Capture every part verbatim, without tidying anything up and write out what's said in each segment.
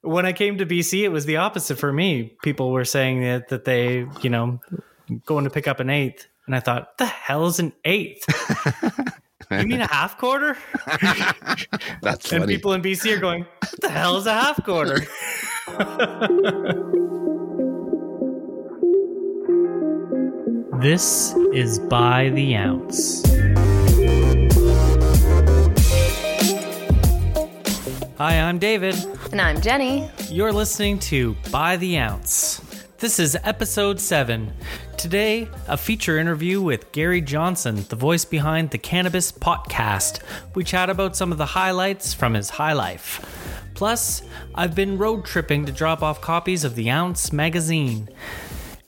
When I came to B C, it was the opposite for me. People were saying that, that they, you know, going to pick up an eighth. And I thought, what the hell is an eighth? You mean a half quarter? That's funny. And people in B C are going, what the hell is a half quarter? This is By The Ounce. Hi, I'm David. And I'm Jenny. You're listening to By The Ounce. This is episode seven. Today, a feature interview with Gary Johnson, the voice behind the Cannabis Podcast. We chat about some of the highlights from his high life. Plus, I've been road tripping to drop off copies of The Ounce magazine.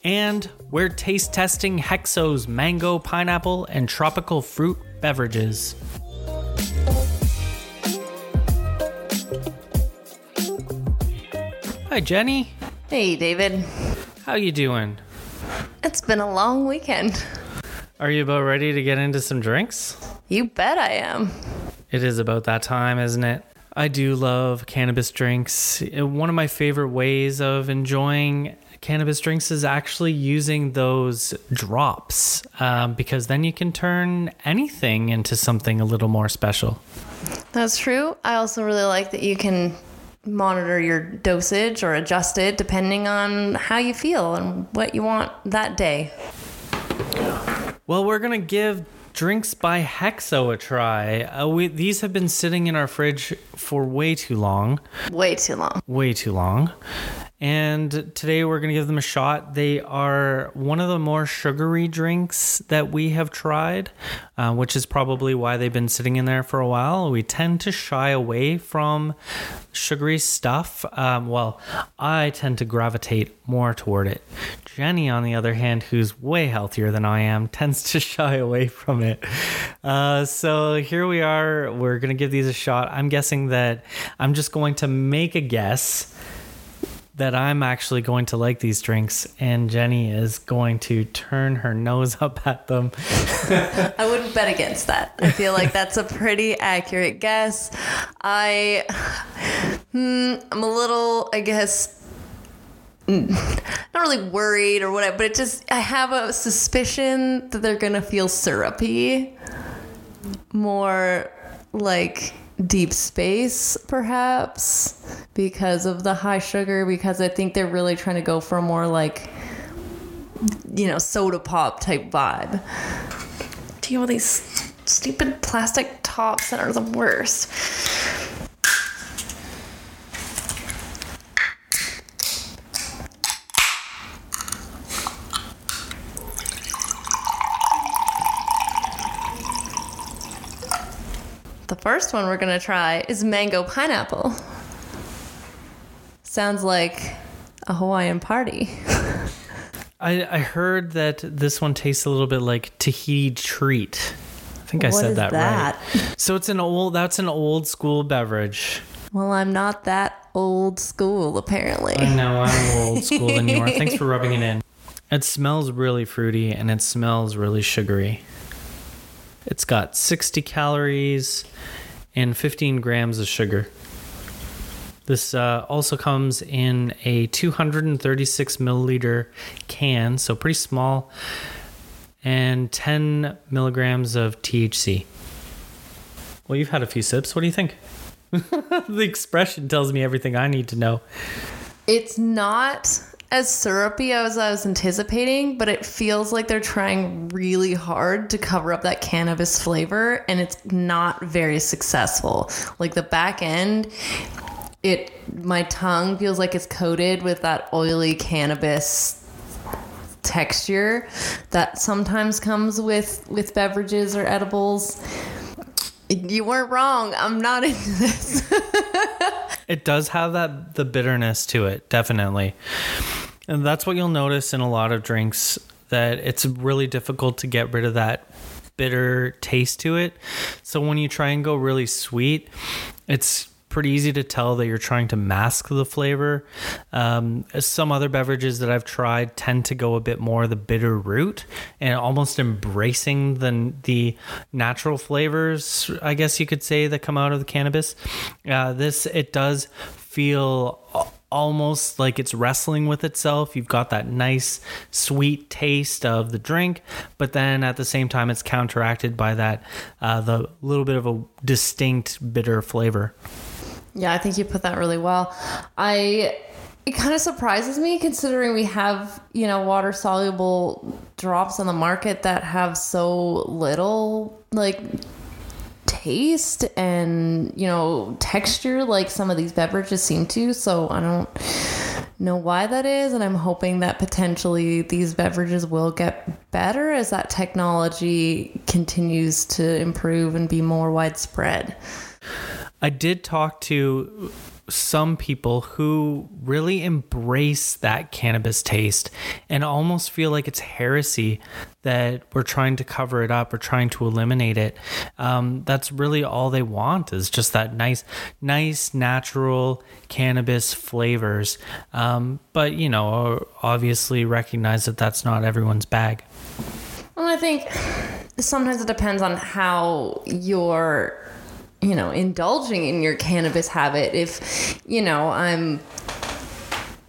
And we're taste testing Hexo's mango, pineapple, and tropical fruit beverages. Hi, Jenny. Hey, David. How you doing? It's been a long weekend. Are you about ready to get into some drinks? You bet I am. It is about that time, isn't it? I do love cannabis drinks. One of my favorite ways of enjoying cannabis drinks is actually using those drops, um, because then you can turn anything into something a little more special. That's true. I also really like that you can monitor your dosage or adjust it depending on how you feel and what you want that day. Well, we're going to give drinks by Hexo a try. Uh, we, these have been sitting in our fridge for way too long. Way too long. Way too long. And today we're going to give them a shot. They are one of the more sugary drinks that we have tried, uh, which is probably why they've been sitting in there for a while. We tend to shy away from sugary stuff. Um, well, I tend to gravitate more toward it. Jenny, on the other hand, who's way healthier than I am, tends to shy away from it. Uh, so here we are. We're going to give these a shot. I'm guessing that I'm just going to make a guess that I'm actually going to like these drinks, and Jenny is going to turn her nose up at them. I wouldn't bet against that. I feel like that's a pretty accurate guess. I, hmm, I'm a little, I guess, not really worried or whatever, but it just, I have a suspicion that they're gonna feel syrupy, more like deep space perhaps, because of the high sugar, because I think they're really trying to go for a more like, you know, soda pop type vibe. Do you have all these stupid plastic tops that are the worst? The first one we're going to try is mango pineapple. Sounds like a Hawaiian party. I, I heard that this one tastes a little bit like Tahiti treat. I think I what said that, that right. So it's an old, that's an old school beverage. Well, I'm not that old school, apparently. I know, I'm old school anymore. Thanks for rubbing it in. It smells really fruity and it smells really sugary. It's got sixty calories and fifteen grams of sugar. This uh, also comes in a two hundred thirty-six milliliter can, so pretty small, and ten milligrams of T H C. Well, you've had a few sips. What do you think? The expression tells me everything I need to know. It's not as syrupy as I was anticipating, but it feels like they're trying really hard to cover up that cannabis flavor, and it's not very successful. Like the back end, it my tongue feels like it's coated with that oily cannabis texture that sometimes comes with, with beverages or edibles. You weren't wrong. I'm not into this. It does have that the bitterness to it, definitely. And that's what you'll notice in a lot of drinks, that it's really difficult to get rid of that bitter taste to it. So when you try and go really sweet, it's pretty easy to tell that you're trying to mask the flavor. Um, some other beverages that I've tried tend to go a bit more the bitter route and almost embracing the, the natural flavors, I guess you could say, that come out of the cannabis. Uh, this, it does feel almost like it's wrestling with itself. You've got that nice sweet taste of the drink, but then at the same time it's counteracted by that uh, the little bit of a distinct bitter flavor. Yeah, I think you put that really well. I it kind of surprises me considering we have, you know, water soluble drops on the market that have so little like taste and, you know, texture like some of these beverages seem to. So I don't know why that is, and I'm hoping that potentially these beverages will get better as that technology continues to improve and be more widespread. I did talk to some people who really embrace that cannabis taste and almost feel like it's heresy that we're trying to cover it up or trying to eliminate it. Um, that's really all they want, is just that nice, nice natural cannabis flavors. Um, but, you know, obviously recognize that that's not everyone's bag. Well, I think sometimes it depends on how you're, you know, indulging in your cannabis habit. If, you know, I'm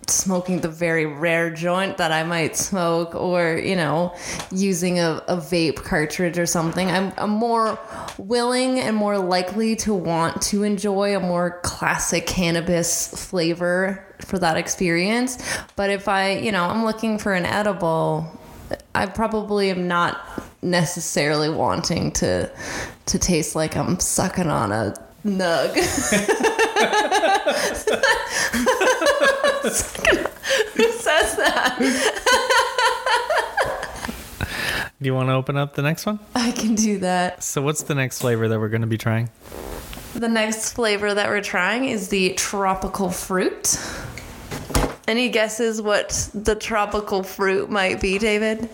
smoking the very rare joint that I might smoke, or, you know, using a, a vape cartridge or something, I'm, I'm more willing and more likely to want to enjoy a more classic cannabis flavor for that experience. But if I, you know, I'm looking for an edible, I probably am not necessarily wanting to to taste like I'm sucking on a nug. Who says that? Do you want to open up the next one? I can do that. So what's the next flavor that we're going to be trying? The next flavor that we're trying is the tropical fruit. Any guesses what the tropical fruit might be, David?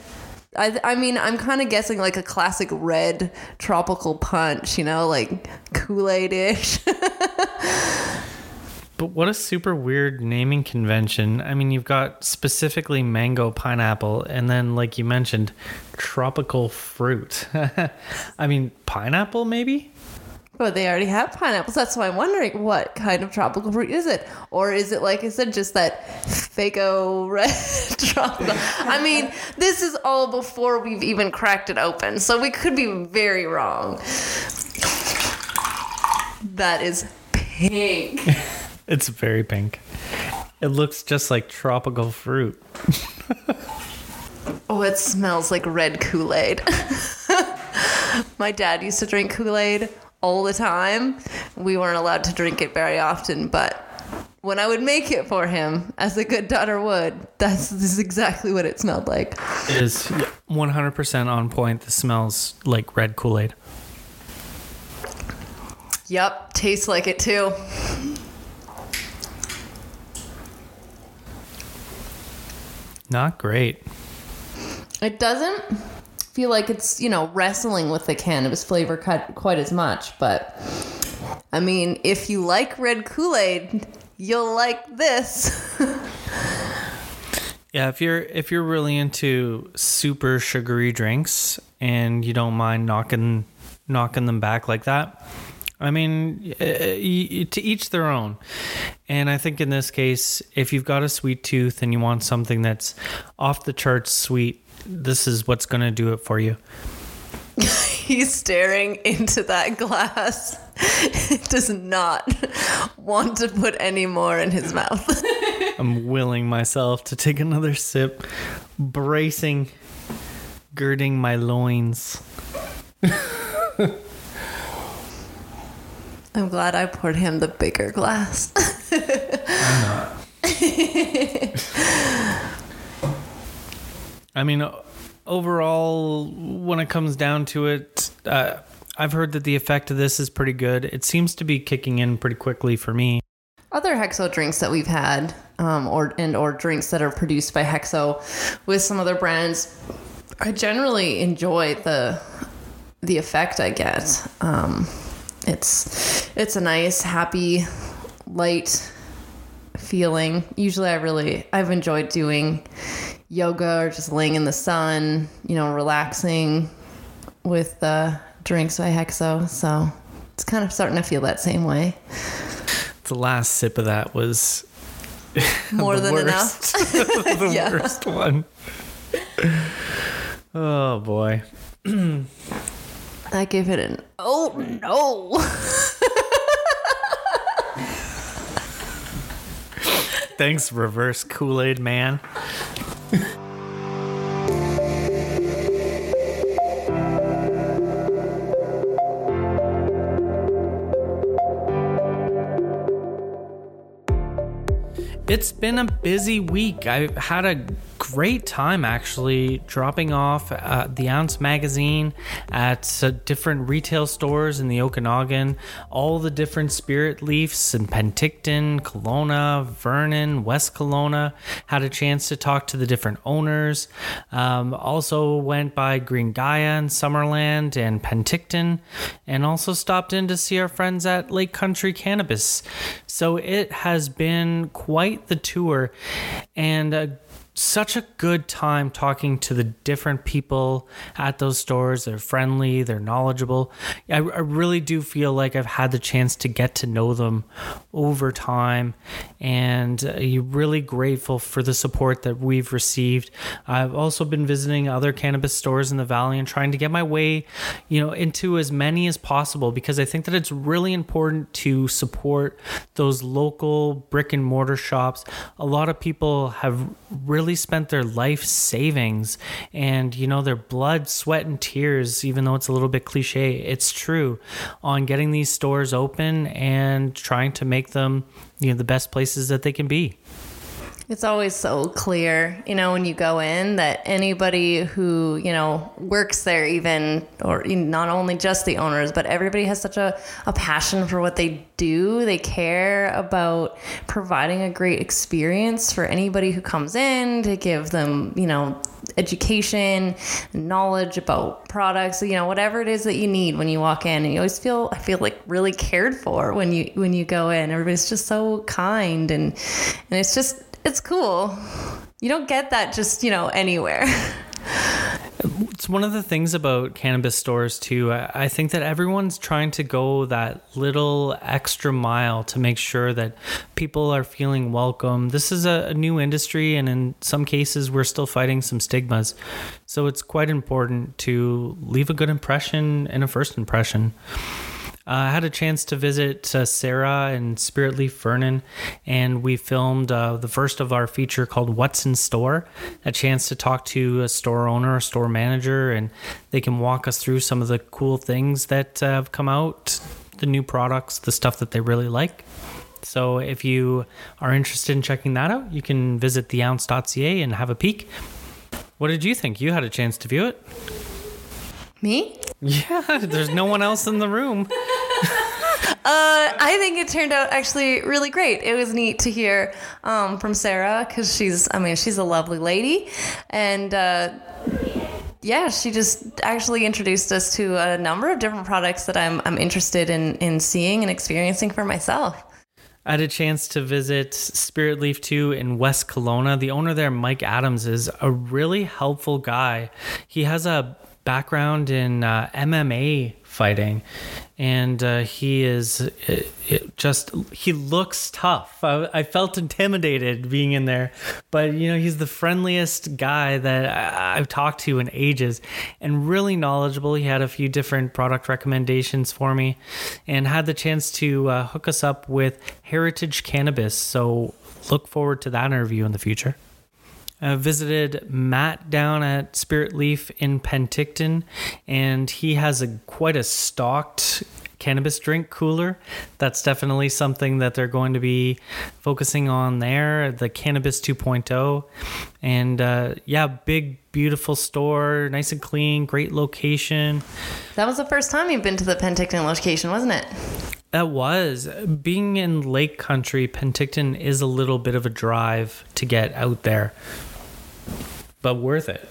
I, I mean, I'm kind of guessing like a classic red tropical punch, you know, like Kool-Aid-ish. But what a super weird naming convention. I mean, you've got specifically mango, pineapple, and then, like you mentioned, tropical fruit. I mean, pineapple, maybe? But they already have pineapples. That's why I'm wondering, what kind of tropical fruit is it? Or is it, like I said, just that fake-o red tropical? I mean, this is all before we've even cracked it open, so we could be very wrong. That is pink. It's very pink. It looks just like tropical fruit. Oh, it smells like red Kool-Aid. My dad used to drink Kool-Aid all the time. We weren't allowed to drink it very often, but when I would make it for him, as a good daughter would, that's this is exactly what it smelled like. It is one hundred percent on point. This smells like red Kool-Aid. Yep, tastes like it too. Not great. It doesn't feel like it's, you know, wrestling with the cannabis flavor cut quite as much, but I mean, if you like red Kool-Aid, you'll like this. Yeah, if you're if you're really into super sugary drinks and you don't mind knocking knocking them back like that, I mean, to each their own. And I think in this case, if you've got a sweet tooth and you want something that's off the charts sweet, this is what's going to do it for you. He's staring into that glass. Does not want to put any more in his mouth. I'm willing myself to take another sip, bracing, girding my loins. I'm glad I poured him the bigger glass. I'm not. I mean, overall, when it comes down to it, uh, I've heard that the effect of this is pretty good. It seems to be kicking in pretty quickly for me. Other Hexo drinks that we've had, um, or and or drinks that are produced by Hexo with some other brands, I generally enjoy the the effect I get. Um, it's it's a nice, happy light feeling. Usually I really, I've enjoyed doing yoga or just laying in the sun, you know, relaxing with uh, drinks by Hexo. So it's kind of starting to feel that same way. The last sip of that was more than worst. Enough. The yeah. worst one. Oh boy. I gave it an oh no. Thanks, reverse Kool-Aid man. It's been a busy week. I had a great time actually dropping off uh, The Ounce magazine at uh, different retail stores in the Okanagan. All the different Spirit Leafs in Penticton, Kelowna, Vernon, West Kelowna. Had a chance to talk to the different owners. Um, also went by Green Gaia in Summerland and Penticton, and also stopped in to see our friends at Lake Country Cannabis. So it has been quite the tour, and a such a good time talking to the different people at those stores. They're friendly, they're knowledgeable. I, I really do feel like I've had the chance to get to know them over time, and uh, you're really grateful for the support that we've received. I've also been visiting other cannabis stores in the valley and trying to get my way, you know, into as many as possible, because I think that it's really important to support those local brick and mortar shops. A lot of people have really spent their life savings and, you know, their blood, sweat, and tears, even though it's a little bit cliche, it's true, on getting these stores open and trying to make them, you know, the best places that they can be. It's always so clear, you know, when you go in, that anybody who, you know, works there even, or not only just the owners, but everybody has such a, a passion for what they do. They care about providing a great experience for anybody who comes in, to give them, you know, education, knowledge about products, you know, whatever it is that you need when you walk in. And you always feel, I feel like, really cared for when you, when you go in. Everybody's just so kind, and, and it's just, it's cool. You don't get that just, you know, anywhere. It's one of the things about cannabis stores too. I think that everyone's trying to go that little extra mile to make sure that people are feeling welcome. This is a new industry, and in some cases we're still fighting some stigmas. So it's quite important to leave a good impression and a first impression. Uh, I had a chance to visit uh, Sarah and Spirit Leaf Vernon, and we filmed uh, the first of our feature called What's in Store. A chance to talk to a store owner, a store manager, and they can walk us through some of the cool things that uh, have come out, the new products, the stuff that they really like. So if you are interested in checking that out, you can visit the ounce dot c a and have a peek. What did you think? You had a chance to view it. Me? Yeah, there's no one else in the room. uh, I think it turned out actually really great. It was neat to hear um, from Sarah, because she's, I mean, she's a lovely lady. And uh, yeah, she just actually introduced us to a number of different products that I'm, I'm interested in, in seeing and experiencing for myself. I had a chance to visit Spirit Leaf two in West Kelowna. The owner there, Mike Adams, is a really helpful guy. He has a background in uh, M M A fighting, and uh, he is it, it just he looks tough. I, I felt intimidated being in there, but you know, he's the friendliest guy that I, I've talked to in ages, and really knowledgeable. He had a few different product recommendations for me, and had the chance to uh, hook us up with Heritage Cannabis, so look forward to that interview in the future. I visited Matt down at Spirit Leaf in Penticton, and he has a quite a stocked cannabis drink cooler. That's definitely something that they're going to be focusing on there, the Cannabis two point oh. And uh, yeah, big, beautiful store, nice and clean, great location. That was the first time you've been to the Penticton location, wasn't it? That was. Being in Lake Country, Penticton is a little bit of a drive to get out there, but worth it.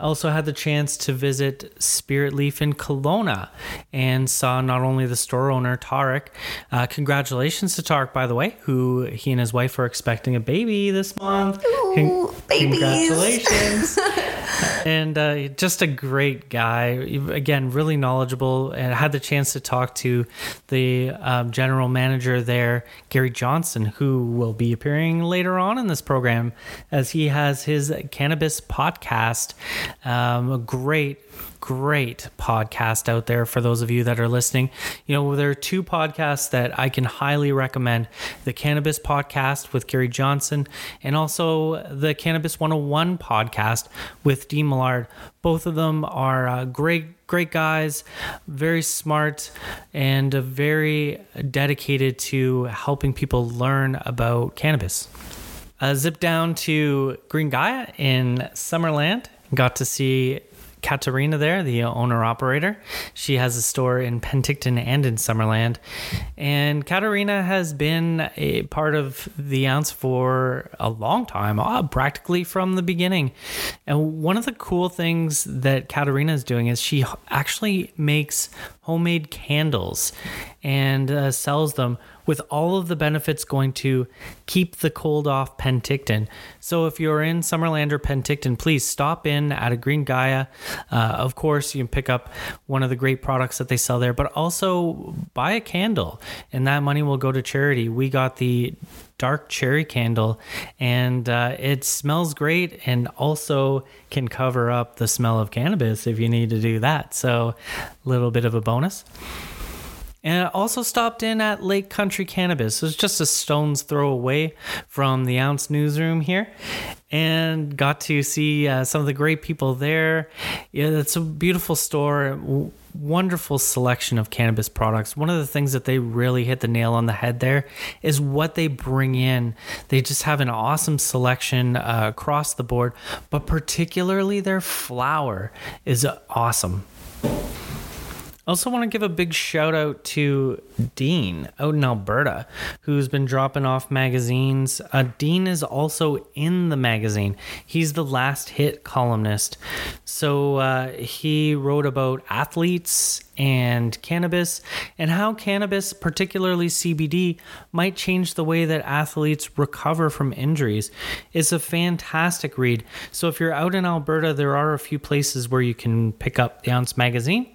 also had the chance to visit Spirit Leaf in Kelowna and saw not only the store owner, Tarek. Uh, congratulations to Tarek, by the way, who he and his wife are expecting a baby this month. Ooh, Con- babies. Congratulations. And uh, just a great guy. Again, really knowledgeable, and I had the chance to talk to the um, general manager there, Gary Johnson, who will be appearing later on in this program as he has his Cannabis Podcast. Um, a great, great podcast out there for those of you that are listening. You know, there are two podcasts that I can highly recommend: the Cannabis Podcast with Gary Johnson, and also the Cannabis one oh one Podcast with Dean Millard. Both of them are uh, great, great guys, very smart and very dedicated to helping people learn about cannabis. Uh, zip down to Green Gaia in Summerland. Got to see Katerina there, the owner-operator. She has a store in Penticton and in Summerland. And Katerina has been a part of The Ounce for a long time, oh, practically from the beginning. And one of the cool things that Katerina is doing is she actually makes homemade candles and uh, sells them, with all of the benefits going to keep the cold off Penticton. So if you're in Summerland or Penticton, please stop in at a Green Gaia. Uh, of course, you can pick up one of the great products that they sell there, but also buy a candle, and that money will go to charity. We got the dark cherry candle, and uh, it smells great and also can cover up the smell of cannabis if you need to do that. So a little bit of a bonus. And I also stopped in at Lake Country Cannabis. It was just a stone's throw away from the Ounce newsroom here, and got to see uh, some of the great people there. Yeah, it's a beautiful store. W- wonderful selection of cannabis products. One of the things that they really hit the nail on the head there is what they bring in. They just have an awesome selection uh, across the board, but particularly their flower is awesome. I also want to give a big shout out to Dean out in Alberta, who's been dropping off magazines. Uh, Dean is also in the magazine. He's the last hit columnist. So uh, he wrote about athletes and cannabis, and how cannabis, particularly C B D, might change the way that athletes recover from injuries. It's a fantastic read. So if you're out in Alberta, there are a few places where you can pick up The Ounce magazine.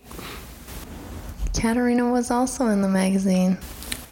Katerina was also in the magazine.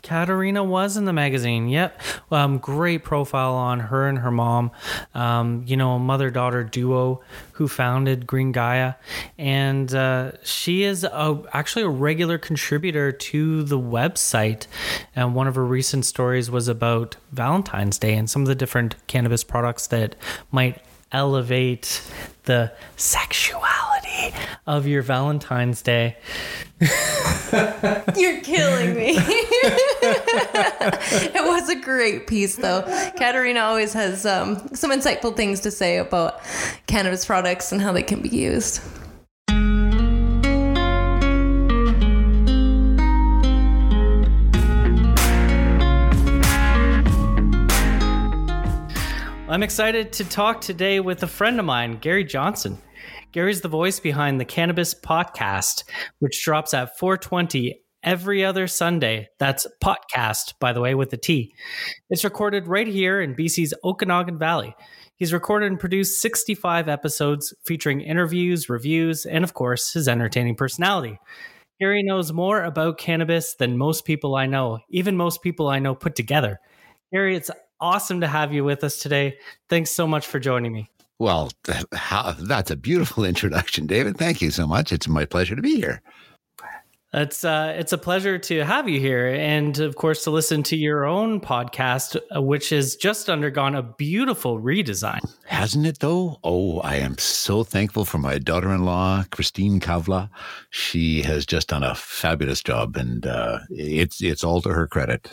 Katerina was in the magazine, yep. Um, great profile on her and her mom. Um, you know, a mother-daughter duo who founded Green Gaia. And uh, she is a, actually a regular contributor to the website. And one of her recent stories was about Valentine's Day and some of the different cannabis products that might elevate the sexuality of your Valentine's Day. You're killing me. It was a great piece, though. Katerina always has um, some insightful things to say about cannabis products and how they can be used. I'm excited to talk today with a friend of mine, Gary Johnson. Gary's the voice behind the Cannabis Podcast, which drops at four twenty every other Sunday. That's podcast, by the way, with a T. It's recorded right here in B C's Okanagan Valley. He's recorded and produced sixty-five episodes featuring interviews, reviews, and of course, his entertaining personality. Gary knows more about cannabis than most people I know, even most people I know put together. Gary, it's awesome to have you with us today. Thanks so much for joining me. Well, how, that's a beautiful introduction, David. Thank you so much. It's my pleasure to be here. It's, uh, it's a pleasure to have you here, and of course to listen to your own podcast, which has just undergone a beautiful redesign. Hasn't it though? Oh, I am so thankful for my daughter-in-law, Christine Kavla. She has just done a fabulous job, and uh, it's it's all to her credit.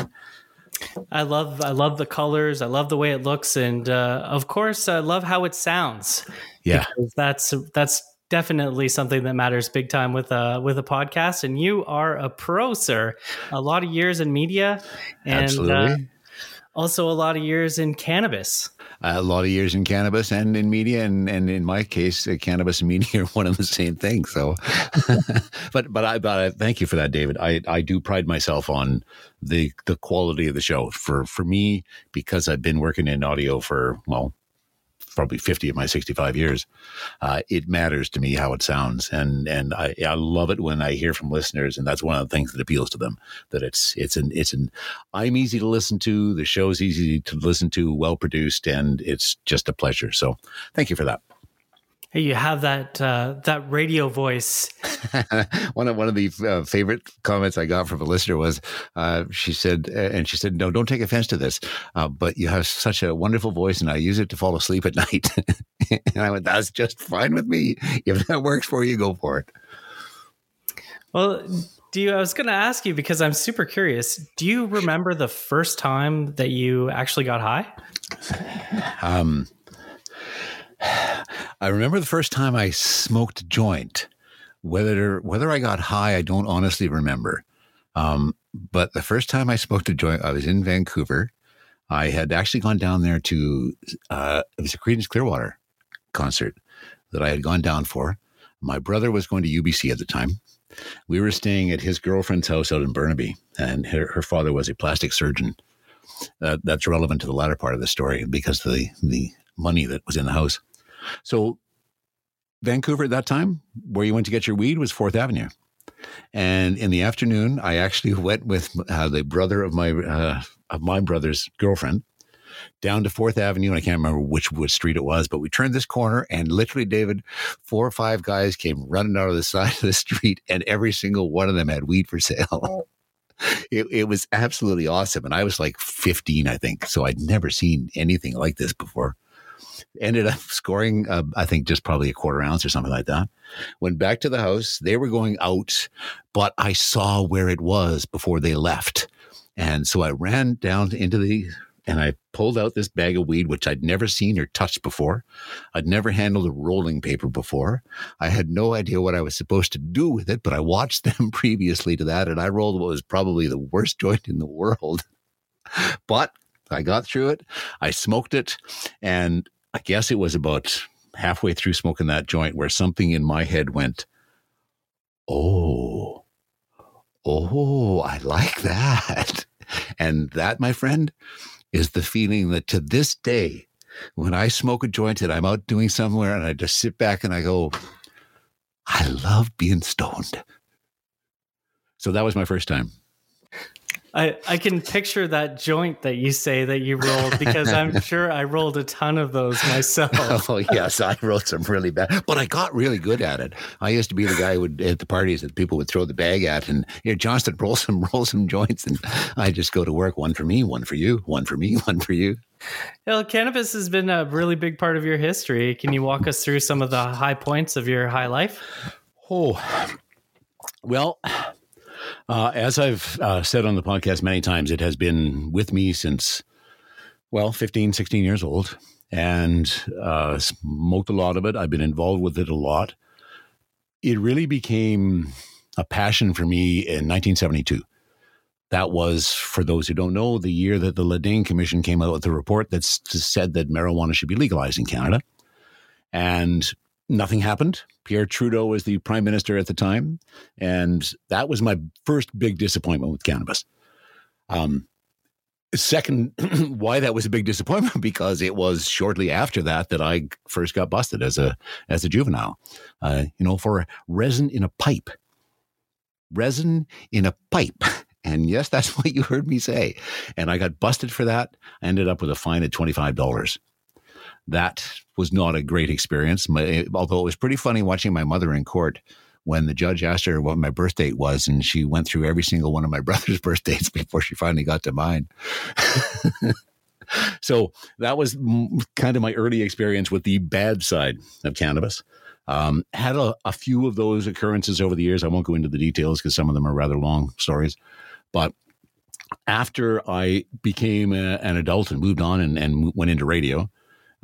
I love I love the colors. I love the way it looks. And uh, of course, I love how it sounds. Yeah, that's that's definitely something that matters big time with a, with a podcast. And you are a pro, sir. A lot of years in media. And, absolutely. Uh, also a lot of years in cannabis. A lot of years in cannabis and in media. And, and in my case, uh, cannabis and media are one of the same thing. So, but, but I, but I thank you for that, David. I, I do pride myself on the, the quality of the show for, for me, because I've been working in audio for, well, probably fifty of my sixty-five years. Uh, it matters to me how it sounds. And, and I, I love it when I hear from listeners. And that's one of the things that appeals to them, that it's, it's an, it's an, I'm easy to listen to. The show is easy to listen to, well produced, and it's just a pleasure. So thank you for that. Hey, you have that uh, that radio voice. One of one of the uh, favorite comments I got from a listener was, uh, she said, and she said, "No, don't take offense to this, uh, but you have such a wonderful voice, and I use it to fall asleep at night." And I went, "That's just fine with me. If that works for you, go for it." Well, do you? I was going to ask you because I'm super curious. Do you remember the first time that you actually got high? Um. I remember the first time I smoked a joint. Whether whether I got high, I don't honestly remember. Um, but the first time I smoked a joint, I was in Vancouver. I had actually gone down there to, uh, it was a Creedence Clearwater concert that I had gone down for. My brother was going to U B C at the time. We were staying at his girlfriend's house out in Burnaby, and her, her father was a plastic surgeon. Uh, that's relevant to the latter part of the story because of the, the money that was in the house. So Vancouver at that time, where you went to get your weed was Fourth Avenue. And in the afternoon, I actually went with uh, the brother of my uh, of my brother's girlfriend down to Fourth Avenue. And I can't remember which, which street it was, but we turned this corner and literally, David, four or five guys came running out of the side of the street, and every single one of them had weed for sale. It, it was absolutely awesome. And I was like fifteen, I think. So I'd never seen anything like this before. Ended up scoring, uh, I think, just probably a quarter ounce or something like that. Went back to the house. They were going out, but I saw where it was before they left. And so I ran down into the, and I pulled out this bag of weed, which I'd never seen or touched before. I'd never handled a rolling paper before. I had no idea what I was supposed to do with it, but I watched them previously to that, and I rolled what was probably the worst joint in the world. But I got through it. I smoked it, and I guess it was about halfway through smoking that joint where something in my head went, oh, oh, I like that. And that, my friend, is the feeling that to this day, when I smoke a joint and I'm out doing somewhere and I just sit back and I go, I love being stoned. So that was my first time. I, I can picture that joint that you say that you rolled, because I'm sure I rolled a ton of those myself. Oh, yes, I rolled some really bad, but I got really good at it. I used to be the guy who would, at the parties that people would throw the bag at, and you know, Johnston, roll some, roll some joints, and I just go to work, one for me, one for you, one for me, one for you. Well, cannabis has been a really big part of your history. Can you walk us through some of the high points of your high life? Oh, well... Uh, as I've uh, said on the podcast many times, it has been with me since, well, fifteen, sixteen years old, and uh, smoked a lot of it. I've been involved with it a lot. It really became a passion for me in nineteen seventy-two. That was, for those who don't know, the year that the Ledeen Commission came out with a report that said that marijuana should be legalized in Canada. And nothing happened. Pierre Trudeau was the prime minister at the time. And that was my first big disappointment with cannabis. Um, second, why that was a big disappointment, because it was shortly after that that I first got busted as a as a juvenile, uh, you know, for resin in a pipe. Resin in a pipe. And yes, that's what you heard me say. And I got busted for that. I ended up with a fine at twenty-five dollars. That was not a great experience, my, although it was pretty funny watching my mother in court when the judge asked her what my birth date was, and she went through every single one of my brother's birth dates before she finally got to mine. So that was kind of my early experience with the bad side of cannabis. Um, had a, a few of those occurrences over the years. I won't go into the details because some of them are rather long stories, but after I became a, an adult and moved on and, and went into radio,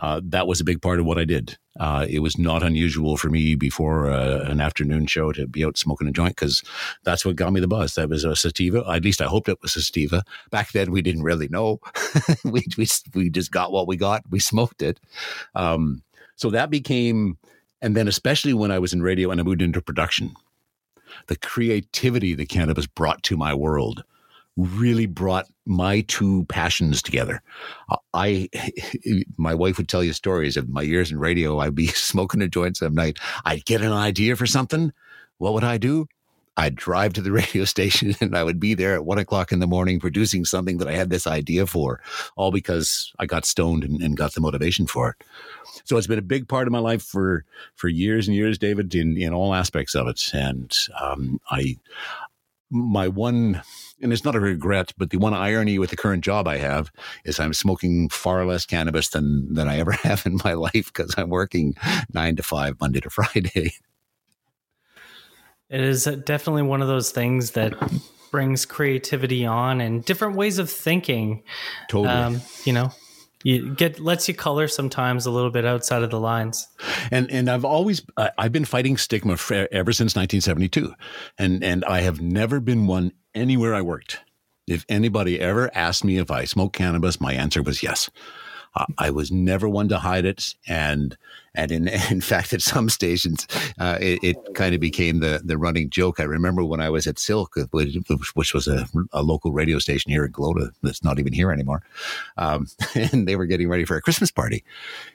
uh, that was a big part of what I did. Uh, it was not unusual for me before uh, an afternoon show to be out smoking a joint, because that's what got me the buzz. That was a sativa. At least I hoped it was a sativa. Back then, we didn't really know. we, we we just got what we got. We smoked it. Um, so that became, and then especially when I was in radio and I moved into production, the creativity that cannabis brought to my world really brought my two passions together. I, my wife would tell you stories of my years in radio. I'd be smoking a joint some night. I'd get an idea for something. What would I do? I'd drive to the radio station and I would be there at one o'clock in the morning producing something that I had this idea for, all because I got stoned and, and got the motivation for it. So it's been a big part of my life for, for years and years, David, in, in all aspects of it. And um, I, my one, and it's not a regret, but the one irony with the current job I have is I'm smoking far less cannabis than, than I ever have in my life, because I'm working nine to five, Monday to Friday. It is definitely one of those things that brings creativity on and different ways of thinking. Totally. Um, you know, you get, lets you color sometimes a little bit outside of the lines. And and I've always, uh, I've been fighting stigma for, ever since nineteen seventy-two. And, and I have never been one anywhere I worked. If anybody ever asked me if I smoked cannabis, my answer was yes. Uh, I was never one to hide it. And and in, in fact, at some stations, uh, it, it kind of became the, the running joke. I remember when I was at Silk, which, which was a, a local radio station here in Kelowna that's not even here anymore. Um, and they were getting ready for a Christmas party.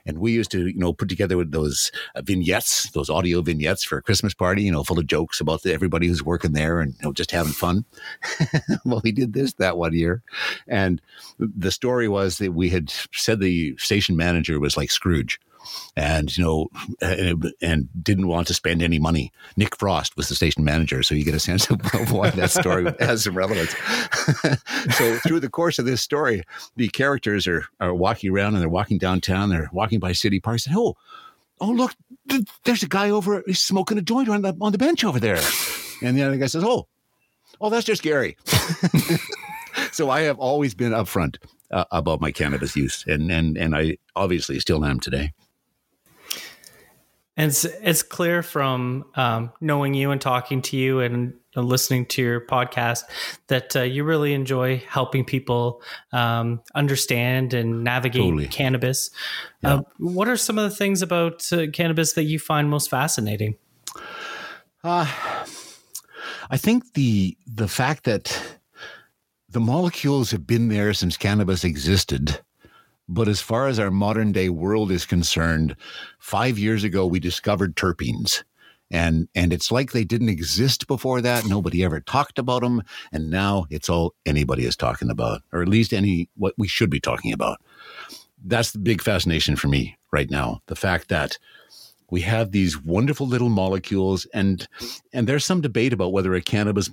And we used to, you know, put together with those vignettes, those audio vignettes for a Christmas party, you know, full of jokes about the, everybody who's working there and, you know, just having fun. Well, we did this that one year. And the story was that we had said the station manager was like Scrooge. And, you know, and, and didn't want to spend any money. Nick Frost was the station manager. So you get a sense of why that story has some relevance. So through the course of this story, the characters are, are walking around and they're walking downtown. They're walking by city parks. And, oh, oh, look, th- there's a guy over smoking a joint on the, on the bench over there. And the other guy says, oh, oh, that's just Gary. So I have always been upfront uh, about my cannabis use. And, and, and I obviously still am today. And it's, it's clear from um, knowing you and talking to you and uh, listening to your podcast that uh, you really enjoy helping people um, understand and navigate totally. Cannabis. Yeah. Uh, what are some of the things about uh, cannabis that you find most fascinating? Uh, I think the the fact that the molecules have been there since cannabis existed. But as far as our modern day world is concerned, five years ago, we discovered terpenes. And and it's like they didn't exist before that. Nobody ever talked about them. And now it's all anybody is talking about, or at least any what we should be talking about. That's the big fascination for me right now. The fact that we have these wonderful little molecules, and and there's some debate about whether a cannabis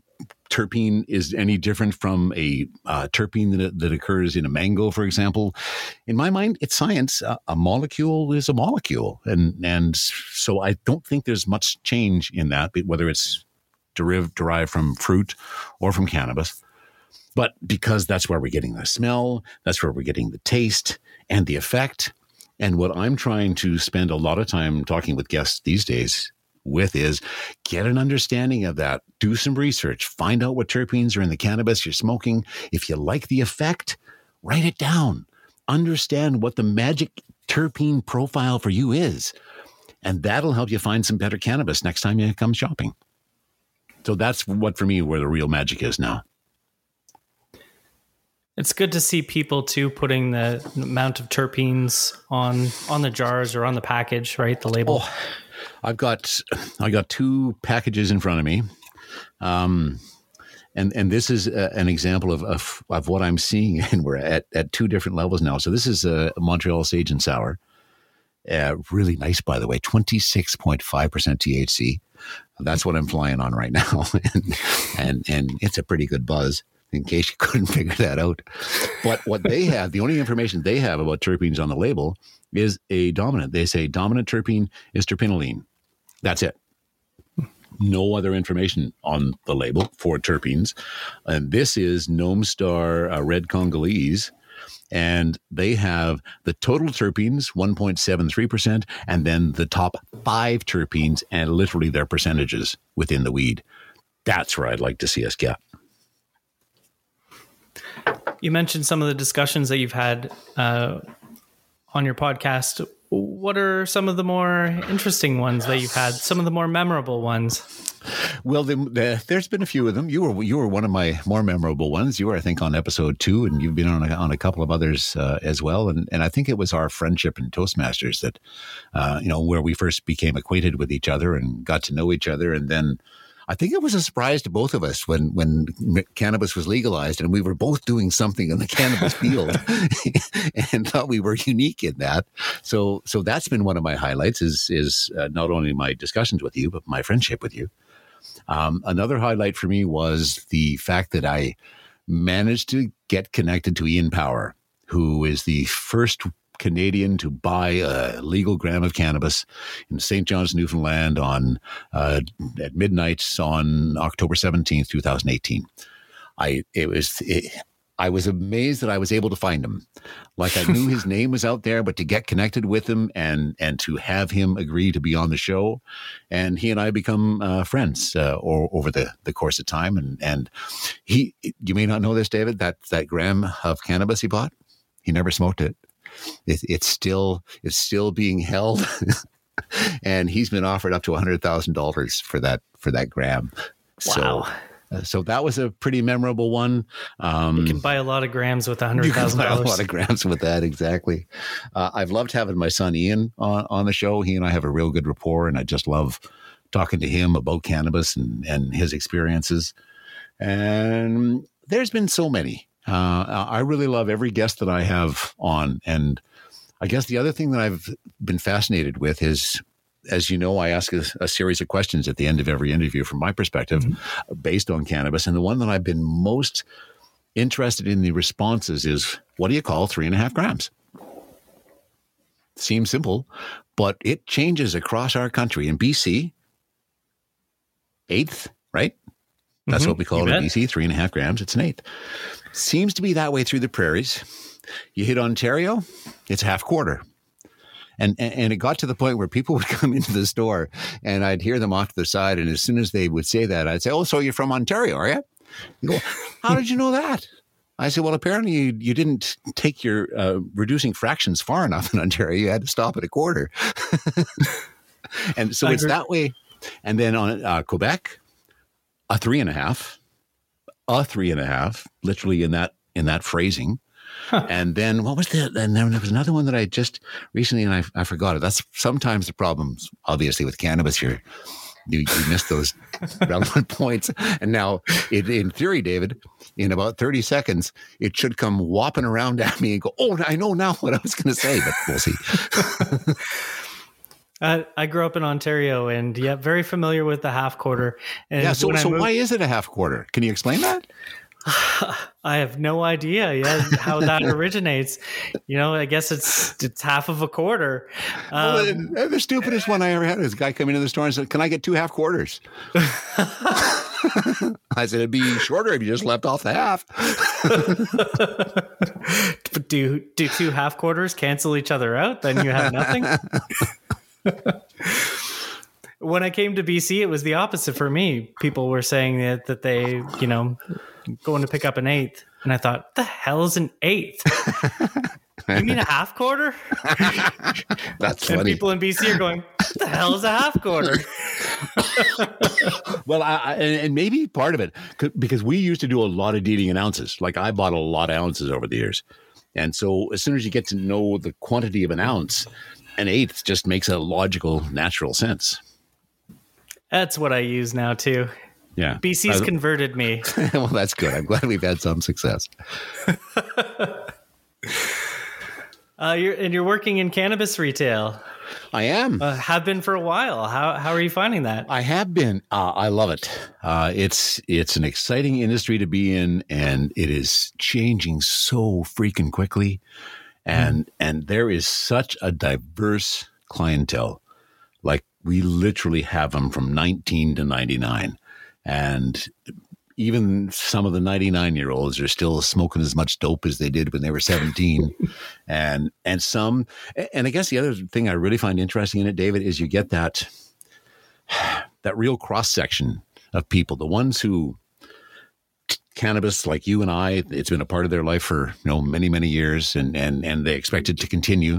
terpene is any different from a uh, terpene that, that occurs in a mango, for example. In my mind, it's science. Uh, a molecule is a molecule, and and so I don't think there's much change in that, whether it's derived derived from fruit or from cannabis. But because that's where we're getting the smell, that's where we're getting the taste and the effect. And what I'm trying to spend a lot of time talking with guests these days with is get an understanding of that. Do some research. Find out what terpenes are in the cannabis you're smoking. If you like the effect, write it down. Understand what the magic terpene profile for you is. And that'll help you find some better cannabis next time you come shopping. So that's what, for me, where the real magic is now. It's good to see people too putting the amount of terpenes on on the jars or on the package, right? The label. Oh, I've got I got two packages in front of me, um, and and this is a, an example of, of of what I'm seeing, and we're at, at two different levels now. So this is a Montreal Sage and Sour, uh, really nice, by the way, twenty-six point five percent T H C. That's what I'm flying on right now, and and and it's a pretty good buzz. In case you couldn't figure that out. But what they have, the only information they have about terpenes on the label is a dominant. They say dominant terpene is terpenylene. That's it. No other information on the label for terpenes. And this is Gnome Star uh, Red Congolese. and they have the total terpenes, one point seven three percent, and then the top five terpenes and literally their percentages within the weed. That's where I'd like to see us get. You mentioned some of the discussions that you've had uh, on your podcast. What are some of the more interesting ones that you've had? Some of the more memorable ones? Well, the, the, there's been a few of them. You were you were one of my more memorable ones. You were, I think, on episode two, and you've been on a, on a couple of others uh, as well. And and I think it was our friendship in Toastmasters that, uh, you know, where we first became acquainted with each other and got to know each other, and then. I think it was a surprise to both of us when, when cannabis was legalized and we were both doing something in the cannabis field and thought we were unique in that. So so that's been one of my highlights is, is uh, not only my discussions with you, but my friendship with you. Um, another highlight for me was the fact that I managed to get connected to Ian Power, who is the first Canadian to buy a legal gram of cannabis in Saint John's, Newfoundland on uh, at midnight on October seventeenth, twenty eighteen. I it was it, I was amazed that I was able to find him. Like I knew his name was out there, but to get connected with him and and to have him agree to be on the show, and he and I become uh, friends uh, or over the, the course of time. And and he, you may not know this, David, that that gram of cannabis he bought, he never smoked it. It, it's still it's still being held, and he's been offered up to a hundred thousand dollars for that for that gram. Wow! So, uh, so that was a pretty memorable one. Um, you can buy a lot of grams with a hundred thousand dollars. A lot of grams with that, exactly. Uh, I've loved having my son Ian on, on the show. He and I have a real good rapport, and I just love talking to him about cannabis and and his experiences. And there's been so many. Uh, I really love every guest that I have on. And I guess the other thing that I've been fascinated with is, as you know, I ask a, a series of questions at the end of every interview from my perspective, mm-hmm. based on cannabis. And the one that I've been most interested in the responses is, what do you call three and a half grams? Seems simple, but it changes across our country. In B C, eighth, right? That's mm-hmm. what we call you it in B C, three and a half grams. It's an eighth. Seems to be that way through the prairies. You hit Ontario, it's half quarter. And, and and it got to the point where people would come into the store and I'd hear them off to the side. And as soon as they would say that, I'd say, oh, so you're from Ontario, are you? You go, how did you know that? I said, well, apparently you, you didn't take your uh, reducing fractions far enough in Ontario. You had to stop at a quarter. And so I it's heard- that way. And then on uh, Quebec, a three and a half. A three and a half, literally in that in that phrasing, huh. And then what was the? And then there was another one that I just recently, and I, I forgot it. That's sometimes the problems, obviously, with cannabis. You're, you you missed those relevant points, and now it, in theory, David, in about thirty seconds, it should come whopping around at me and go, "Oh, I know now what I was going to say," but we'll see. I, I grew up in Ontario and yeah, very familiar with the half quarter. And yeah, so, so moved, why is it a half quarter? Can you explain that? I have no idea yeah, how that originates. You know, I guess it's it's half of a quarter. Um, well, the, the stupidest one I ever had is a guy coming into the store and said, can I get two half quarters? I said, it'd be shorter if you just left off the half. But do, do two half quarters cancel each other out? Then you have nothing? When I came to B C, it was the opposite for me. People were saying that, that they, you know, going to pick up an eighth. And I thought, what the hell is an eighth? You mean a half quarter? That's and funny. People in B C are going, what the hell is a half quarter? Well, I, I, and maybe part of it, because we used to do a lot of dealing in ounces. Like I bought a lot of ounces over the years. And so as soon as you get to know the quantity of an ounce, an eighth just makes a logical, natural sense. That's what I use now, too. Yeah. B C's uh, converted me. Well, that's good. I'm glad we've had some success. uh, you're, and you're working in cannabis retail. I am. Uh, have been for a while. How how are you finding that? I have been. Uh, I love it. Uh, it's it's an exciting industry to be in, and it is changing so freaking quickly. And and there is such a diverse clientele. Like we literally have them from nineteen to ninety-nine. And even some of the ninety-nine year olds are still smoking as much dope as they did when they were seventeen. and, and some, and I guess the other thing I really find interesting in it, David, is you get that, that real cross section of people, the ones who cannabis, like you and I, it's been a part of their life for, you know, many, many years, and, and, and they expect it to continue.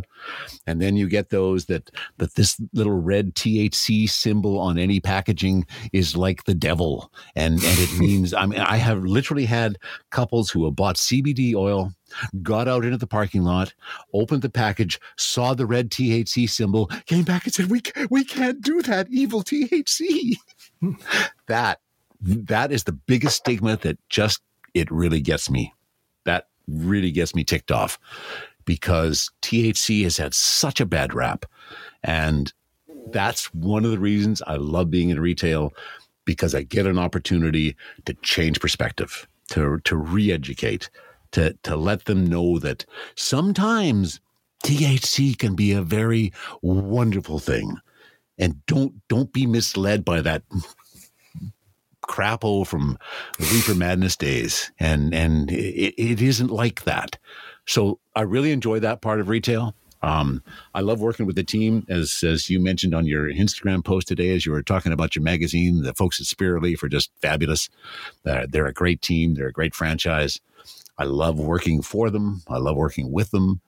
And then you get those that, that this little red T H C symbol on any packaging is like the devil. And, and it means, I mean, I have literally had couples who have bought C B D oil, got out into the parking lot, opened the package, saw the red T H C symbol, came back and said, we, we can't do that evil T H C. That, that is the biggest stigma that just, it really gets me. That really gets me ticked off, because T H C has had such a bad rap. And that's one of the reasons I love being in retail, because I get an opportunity to change perspective, to, to re-educate, to, to let them know that sometimes T H C can be a very wonderful thing. And don't, don't be misled by that crapo from Reaper Madness days, and and it, it isn't like that. So I really enjoy that part of retail. Um, I love working with the team, as as you mentioned on your Instagram post today, as you were talking about your magazine. The folks at Spirit Leaf are just fabulous. Uh, they're a great team. They're a great franchise. I love working for them. I love working with them.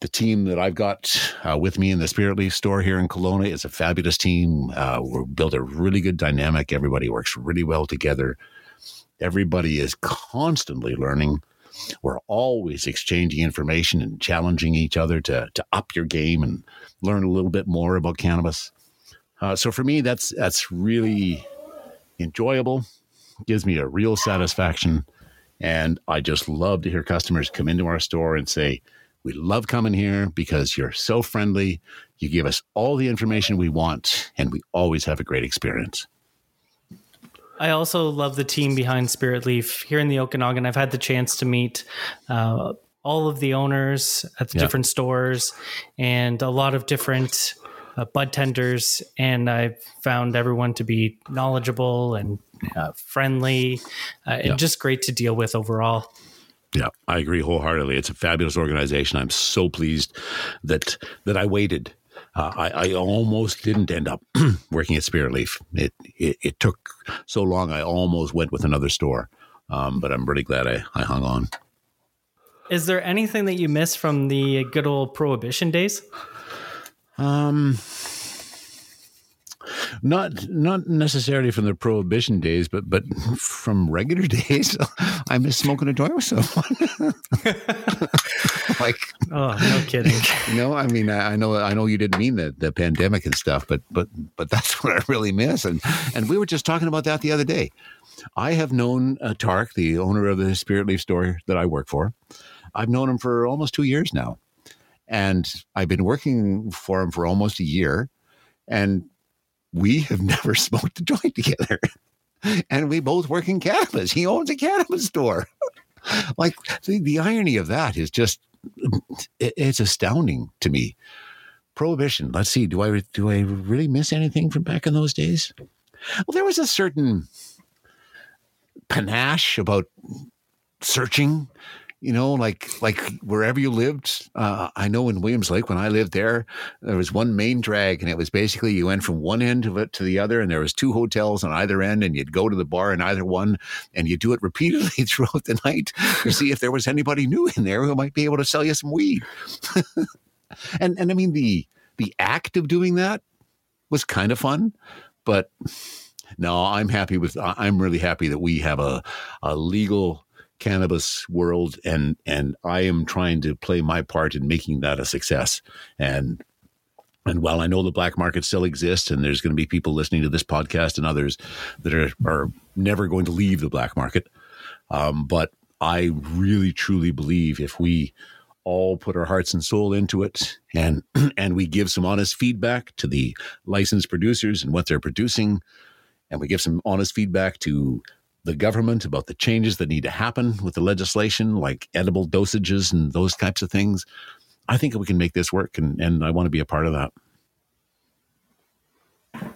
The team that I've got uh, with me in the Spirit Leaf store here in Kelowna is a fabulous team. Uh, we're built a really good dynamic. Everybody works really well together. Everybody is constantly learning. We're always exchanging information and challenging each other to, to up your game and learn a little bit more about cannabis. Uh, so for me, that's, that's really enjoyable. It gives me a real satisfaction. And I just love to hear customers come into our store and say, we love coming here because you're so friendly. You give us all the information we want, and we always have a great experience. I also love the team behind Spirit Leaf here in the Okanagan. I've had the chance to meet uh, all of the owners at the yeah. different stores, and a lot of different uh, bud tenders. And I've found everyone to be knowledgeable and uh, friendly uh, and yeah. just great to deal with overall. Yeah, I agree wholeheartedly. It's a fabulous organization. I'm so pleased that that I waited. Uh, I, I almost didn't end up working at Spirit Leaf. It, it it took so long, I almost went with another store. Um, but I'm really glad I, I hung on. Is there anything that you miss from the good old Prohibition days? Um, Not not necessarily from the Prohibition days, but but from regular days, I miss smoking a joint with someone. Like, oh, no kidding. No, I mean, I, I know, I know you didn't mean the, the pandemic and stuff, but but but that's what I really miss. And and we were just talking about that the other day. I have known uh, Tarek, the owner of the Spirit Leaf store that I work for. I've known him for almost two years now, and I've been working for him for almost a year, and we have never smoked a joint together, and we both work in cannabis. He owns a cannabis store. Like, the, the irony of that is just, it, it's astounding to me. Prohibition. Let's see. Do I, do I really miss anything from back in those days? Well, there was a certain panache about searching, you know, like, like wherever you lived. Uh, I know in Williams Lake, when I lived there, there was one main drag, and it was basically you went from one end of it to the other, and there was two hotels on either end, and you'd go to the bar in either one, and you do it repeatedly throughout the night to see if there was anybody new in there who might be able to sell you some weed. and, and I mean, the, the act of doing that was kind of fun, but no, I'm happy with, I'm really happy that we have a, a legal cannabis world, and and I am trying to play my part in making that a success. And and while I know the black market still exists, and there's going to be people listening to this podcast and others that are, are never going to leave the black market, um, but I really truly believe if we all put our hearts and soul into it, and and we give some honest feedback to the licensed producers and what they're producing, and we give some honest feedback to the government about the changes that need to happen with the legislation, like edible dosages and those types of things, I think we can make this work, and, and I want to be a part of that.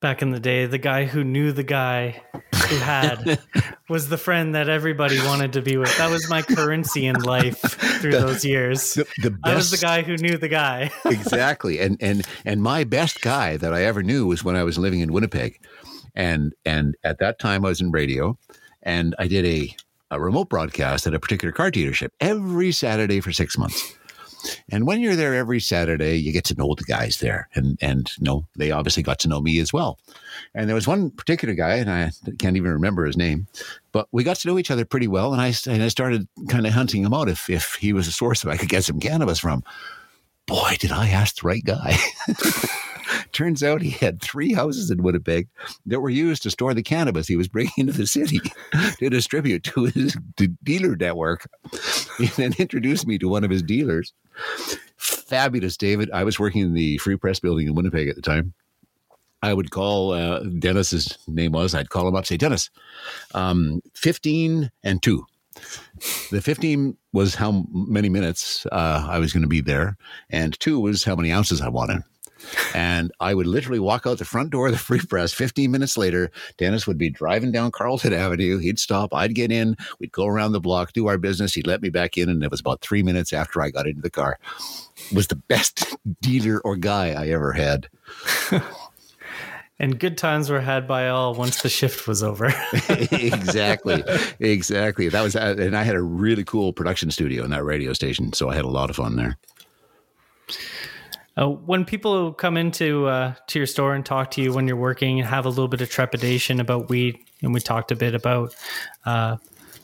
Back in the day, the guy who knew the guy desperately had was the friend that everybody wanted to be with. That was my currency in life through the, those years. The, the best, I was the guy who knew the guy. Exactly. And, and, and my best guy that I ever knew was when I was living in Winnipeg. And, and at that time I was in radio and I did a, a remote broadcast at a particular car dealership every Saturday for six months. And when you're there every Saturday, you get to know the guys there. And, and you know, they obviously got to know me as well. And there was one particular guy, and I can't even remember his name, but we got to know each other pretty well. And I, and I started kind of hunting him out if, if he was a source that I could get some cannabis from. Boy, did I ask the right guy. Turns out he had three houses in Winnipeg that were used to store the cannabis he was bringing into the city to distribute to his dealer network. He then introduced me to one of his dealers. Fabulous, David. I was working in the Free Press building in Winnipeg at the time. I would call, uh, Dennis's name was, I'd call him up, say, Dennis, um, fifteen and two. The fifteen was how many minutes uh, I was going to be there, and two was how many ounces I wanted. And I would literally walk out the front door of the Free Press. fifteen minutes later, Dennis would be driving down Carlton Avenue. He'd stop. I'd get in. We'd go around the block, do our business. He'd let me back in. And it was about three minutes after I got into the car. It was the best dealer or guy I ever had. And good times were had by all once the shift was over. Exactly. Exactly. That was, and I had a really cool production studio in that radio station. So I had a lot of fun there. Uh, when people come into uh, to your store and talk to you when you're working and have a little bit of trepidation about weed, and we talked a bit about uh,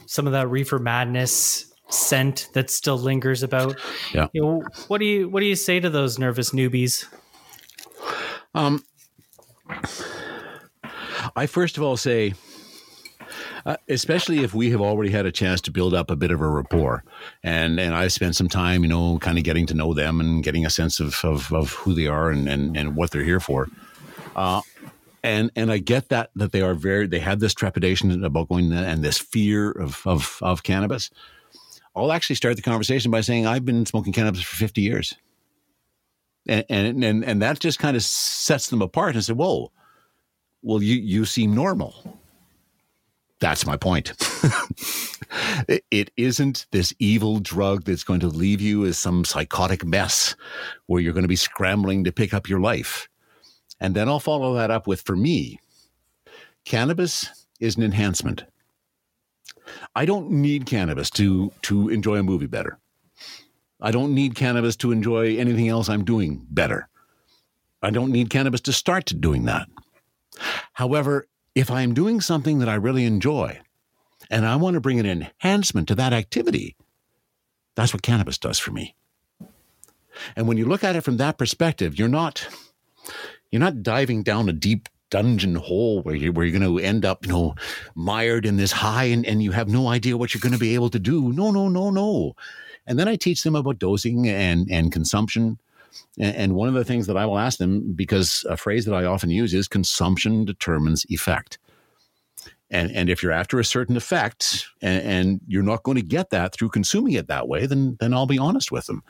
some of that reefer madness scent that still lingers about. Yeah. You know, what do you what do you say to those nervous newbies? Um, I first of all say, uh, especially if we have already had a chance to build up a bit of a rapport, and and I've spent some time, you know, kind of getting to know them and getting a sense of of, of who they are and, and, and what they're here for, uh, and and I get that that they are very they have this trepidation about going and this fear of of, of cannabis. I'll actually start the conversation by saying I've been smoking cannabis for fifty years. And, and and and that just kind of sets them apart and say, whoa, well, you, you seem normal. That's my point. it, it isn't this evil drug that's going to leave you as some psychotic mess where you're going to be scrambling to pick up your life. And then I'll follow that up with, for me, cannabis is an enhancement. I don't need cannabis to to enjoy a movie better. I don't need cannabis to enjoy anything else I'm doing better. I don't need cannabis to start doing that. However, if I'm doing something that I really enjoy and I want to bring an enhancement to that activity, that's what cannabis does for me. And when you look at it from that perspective, you're not you're not diving down a deep dungeon hole where you where you're going to end up, you know, mired in this high and, and you have no idea what you're going to be able to do. No, no, no, no. And then I teach them about dosing and, and consumption. And one of the things that I will ask them, because a phrase that I often use is consumption determines effect. And and if you're after a certain effect and, and you're not going to get that through consuming it that way, then then I'll be honest with them.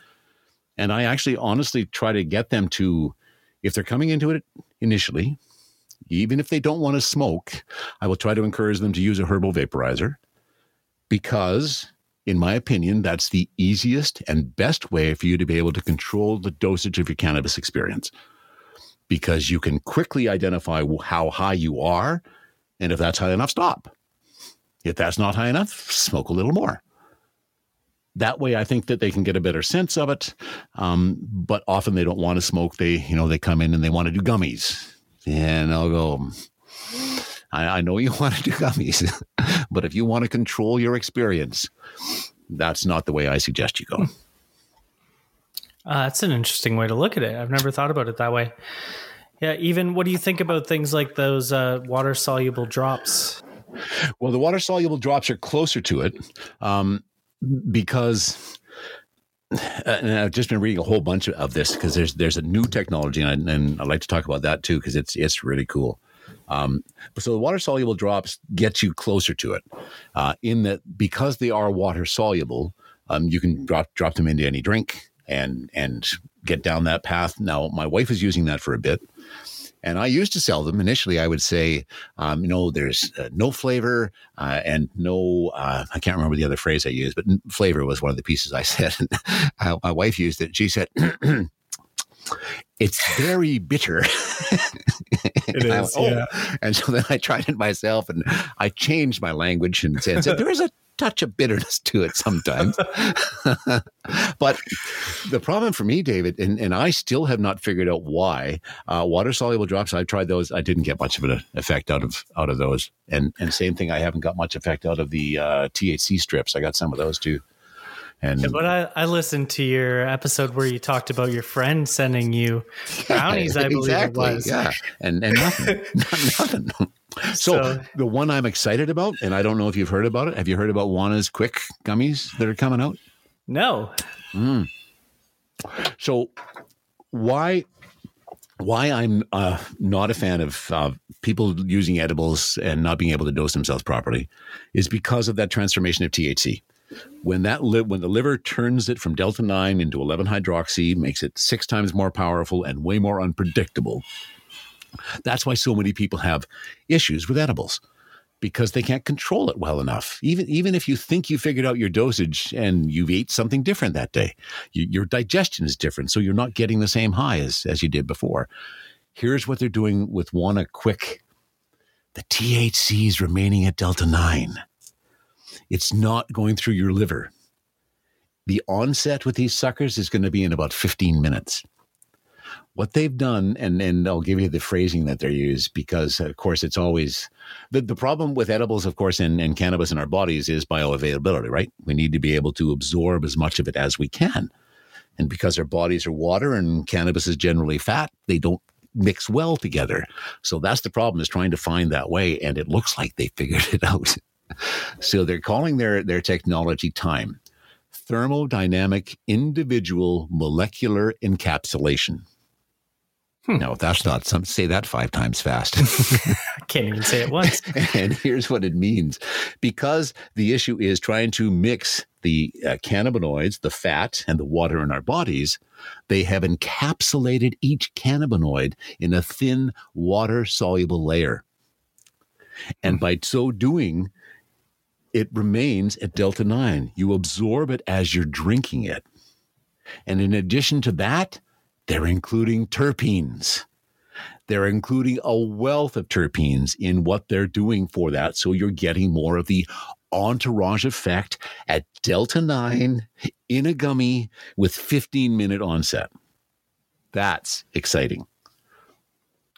And I actually honestly try to get them to, if they're coming into it initially, even if they don't want to smoke, I will try to encourage them to use a herbal vaporizer because, in my opinion, that's the easiest and best way for you to be able to control the dosage of your cannabis experience, because you can quickly identify how high you are. And if that's high enough, stop. If that's not high enough, smoke a little more. That way, I think that they can get a better sense of it. Um, but often they don't want to smoke. They, you know, they come in and they want to do gummies. And I'll go, I, I know you want to do gummies, but if you want to control your experience, that's not the way I suggest you go. Uh, that's an interesting way to look at it. I've never thought about it that way. Yeah. Even what do you think about things like those uh, water soluble drops? Well, the water soluble drops are closer to it um, because and I've just been reading a whole bunch of this because there's, there's a new technology and I, and I like to talk about that too, because it's, it's really cool. Um, so the water-soluble drops get you closer to it uh, in that because they are water-soluble, um, you can drop drop them into any drink and and get down that path. Now, my wife is using that for a bit, And I used to sell them. Initially, I would say, um, you know, there's uh, no flavor uh, and no, uh, I can't remember the other phrase I used, but flavor was one of the pieces I said. I, my wife used it. She said, it's very bitter. It is, I went, oh. Yeah. And so then I tried it myself and I changed my language and said, so there is a touch of bitterness to it sometimes. But the problem for me, David, and, and I still have not figured out why, uh, water-soluble drops, I've tried those. I didn't get much of an effect out of out of those. And and same thing, I haven't got much effect out of the uh, T H C strips. I got some of those too. And but I, I listened to your episode where you talked about your friend sending you brownies, yeah, I believe exactly, it was. Yeah, and, and nothing, nothing. So, so the one I'm excited about, and I don't know if you've heard about it. Have you heard about Wana's Quick gummies that are coming out? No. Mm. So why... Why I'm uh, not a fan of uh, people using edibles and not being able to dose themselves properly is because of that transformation of T H C. When that li- when the liver turns it from Delta nine into eleven hydroxy, makes it six times more powerful and way more unpredictable. That's why so many people have issues with edibles, because they can't control it well enough. Even even if you think you figured out your dosage and you've ate something different that day, you, your digestion is different, so you're not getting the same high as, as you did before. Here's what they're doing with Wana Quick. The T H C is remaining at Delta nine. It's not going through your liver. The onset with these suckers is going to be in about fifteen minutes. What they've done, and, and I'll give you the phrasing that they're used, because, of course, it's always the, the problem with edibles, of course, and, and cannabis in our bodies is bioavailability, right? We need to be able to absorb as much of it as we can. And because our bodies are water and cannabis is generally fat, they don't mix well together. So that's the problem, is trying to find that way. And it looks like they figured it out. So they're calling their, their technology TIME, Thermodynamic Individual Molecular Encapsulation. Hmm. No, that's not some. Say that five times fast. I can't even say it once. And here's what it means. Because the issue is trying to mix the uh, cannabinoids, the fat, and the water in our bodies, they have encapsulated each cannabinoid in a thin, water-soluble layer. And by so doing, it remains at Delta nine. You absorb it as you're drinking it. And in addition to that, they're including terpenes. They're including a wealth of terpenes in what they're doing for that. So you're getting more of the entourage effect at Delta nine in a gummy with fifteen-minute onset. That's exciting.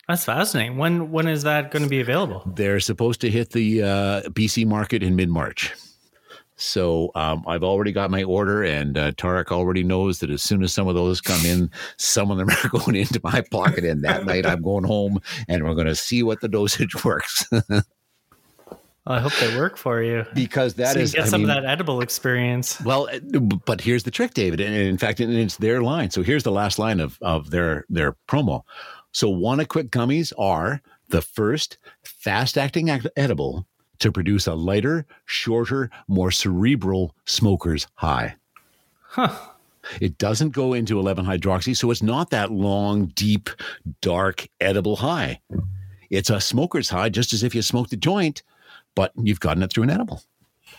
That's fascinating. When When is that going to be available? They're supposed to hit the uh, B C market in mid-March. So um, I've already got my order, and uh, Tarek already knows that as soon as some of those come in, some of them are going into my pocket. And that night I'm going home and we're going to see what the dosage works. I hope they work for you, because that so is you get I some mean, of that edible experience. Well, but here's the trick, David. And in fact, it's their line. So here's the last line of, of their, their promo. So Wana Quick gummies are the first fast acting act- edible to produce a lighter, shorter, more cerebral smoker's high. Huh. It doesn't go into eleven hydroxy, so it's not that long, deep, dark, edible high. It's a smoker's high, just as if you smoked a joint, but you've gotten it through an edible.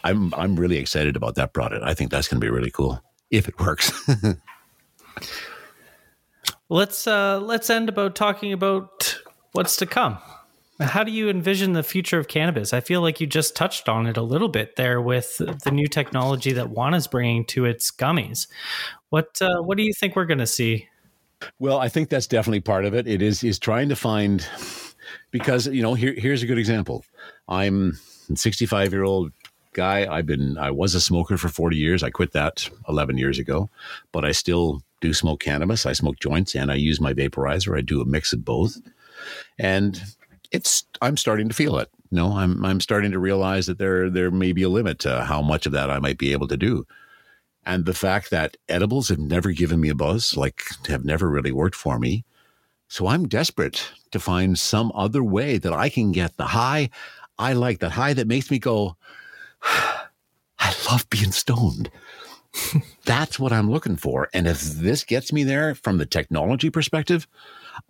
I'm I'm really excited about that product. I think that's going to be really cool, if it works. Let's uh, let's end about talking about what's to come. How do you envision the future of cannabis? I feel like you just touched on it a little bit there with the new technology that Wana's bringing to its gummies. What uh, what do you think we're going to see? Well, I think that's definitely part of it. It is is trying to find, because, you know, here here's a good example. I'm a sixty-five-year-old guy. I've been I was a smoker for forty years. I quit that eleven years ago, but I still do smoke cannabis. I smoke joints and I use my vaporizer. I do a mix of both. And It's. I'm starting to feel it. No, I'm. I'm starting to realize that there there may be a limit to how much of that I might be able to do, and the fact that edibles have never given me a buzz, like have never really worked for me. So I'm desperate to find some other way that I can get the high I like, the high that makes me go, I love being stoned. That's what I'm looking for. And if this gets me there from the technology perspective,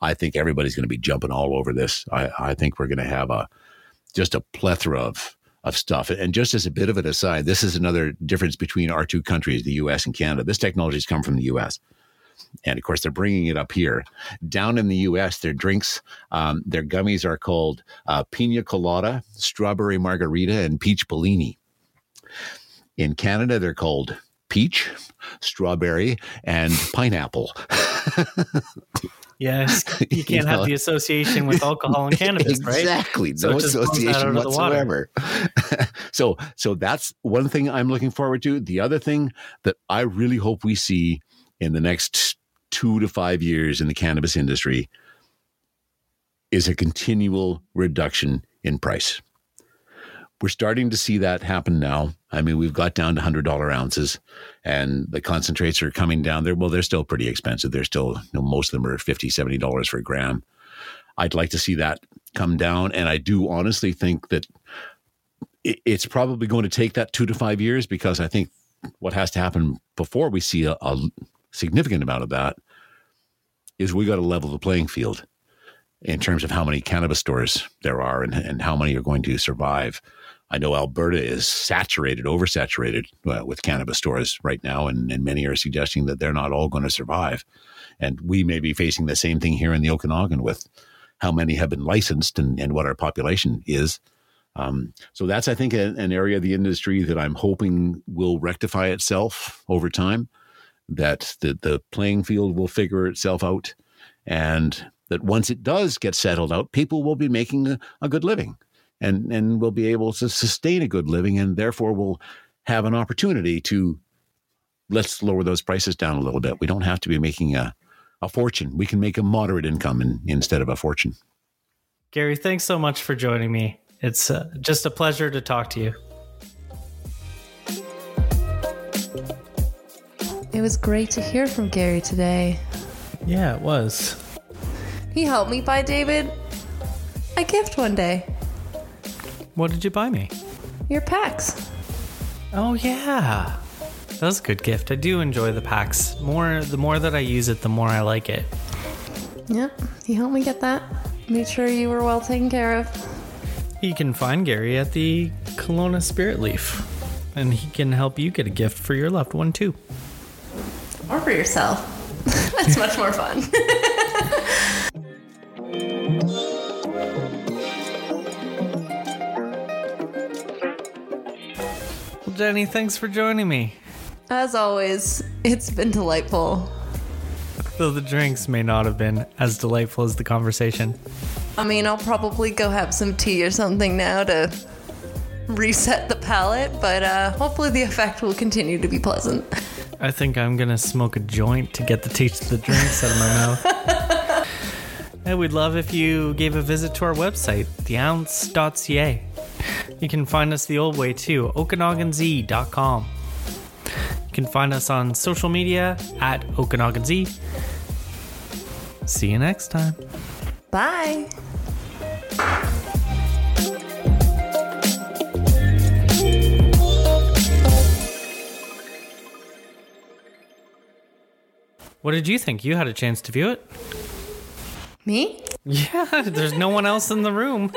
I think everybody's going to be jumping all over this. I, I think we're going to have a just a plethora of of stuff. And just as a bit of an aside, this is another difference between our two countries, the U S and Canada. This technology has come from the U S. And of course, they're bringing it up here. Down in the U S, their drinks, um, their gummies are called uh, pina colada, strawberry margarita, and peach bellini. In Canada, they're called peach, strawberry, and pineapple. Yes, you can't you know, have the association with alcohol and cannabis, exactly, right? Exactly, no so association whatsoever. so, so that's one thing I'm looking forward to. The other thing that I really hope we see in the next two to five years in the cannabis industry is a continual reduction in price. We're starting to see that happen now. I mean, we've got down to one hundred dollars ounces, and the concentrates are coming down there. Well, they're still pretty expensive. They're still, you know, most of them are fifty dollars, seventy dollars for a gram. I'd like to see that come down. And I do honestly think that it's probably going to take that two to five years, because I think what has to happen before we see a, a significant amount of that is we got to level the playing field in terms of how many cannabis stores there are and, and how many are going to survive. I know Alberta is saturated, oversaturated uh, with cannabis stores right now, and, and many are suggesting that they're not all going to survive. And we may be facing the same thing here in the Okanagan with how many have been licensed and, and what our population is. Um, so that's, I think, a, an area of the industry that I'm hoping will rectify itself over time, that the, the playing field will figure itself out, and that once it does get settled out, people will be making a, a good living. And and we'll be able to sustain a good living, and therefore we'll have an opportunity to, let's lower those prices down a little bit. We don't have to be making a, a fortune. We can make a moderate income in, instead of a fortune. Gary, thanks so much for joining me. It's uh, just a pleasure to talk to you. It was great to hear from Gary today. Yeah, it was. He helped me buy David a gift one day. What did you buy me? Your packs. Oh, yeah. That was a good gift. I do enjoy the packs. More, the more that I use it, the more I like it. Yep. He helped me get that. Made sure you were well taken care of. You can find Gary at the Kelowna Spirit Leaf. And he can help you get a gift for your loved one, too. Or for yourself. That's much more fun. Jenny, thanks for joining me. As always, it's been delightful. Though the drinks may not have been as delightful as the conversation. I mean, I'll probably go have some tea or something now to reset the palate, but uh, hopefully the effect will continue to be pleasant. I think I'm going to smoke a joint to get the taste of the drinks out of my mouth. And we'd love if you gave a visit to our website, the ounce dot c a. You can find us the old way too, okanagan z dot com. You can find us on social media at okanagan z. See you next time. Bye. What did you think? You had a chance to view it. Me? Yeah, there's no one else in the room.